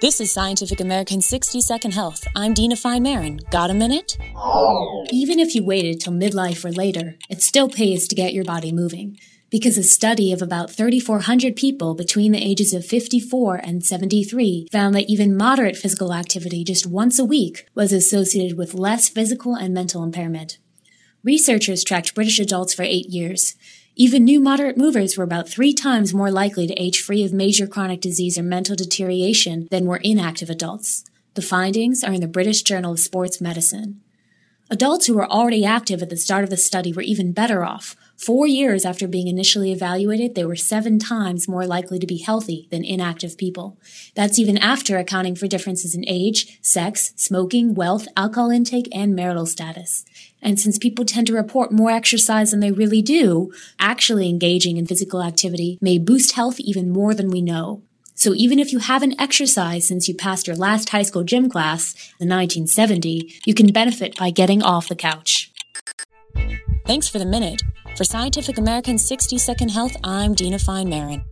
This is Scientific American 60-Second Health. I'm Dina Fine Maron. Got a minute? Even if you waited till midlife or later, it still pays to get your body moving, because a study of about 3,400 people between the ages of 54 and 73 found that even moderate physical activity just once a week was associated with less physical and mental impairment. Researchers tracked British adults for 8 years. Even new moderate movers were about 3 times more likely to age free of major chronic disease or mental deterioration than were inactive adults. The findings are in the British Journal of Sports Medicine. Adults who were already active at the start of the study were even better off. 4 years after being initially evaluated, they were 7 times more likely to be healthy than inactive people. That's even after accounting for differences in age, sex, smoking, wealth, alcohol intake, and marital status. And since people tend to report more exercise than they really do, actually engaging in physical activity may boost health even more than we know. So even if you haven't exercised since you passed your last high school gym class in 1970, you can benefit by getting off the couch. Thanks for the minute. For Scientific American 60-Second Health, I'm Dina Fine Maron.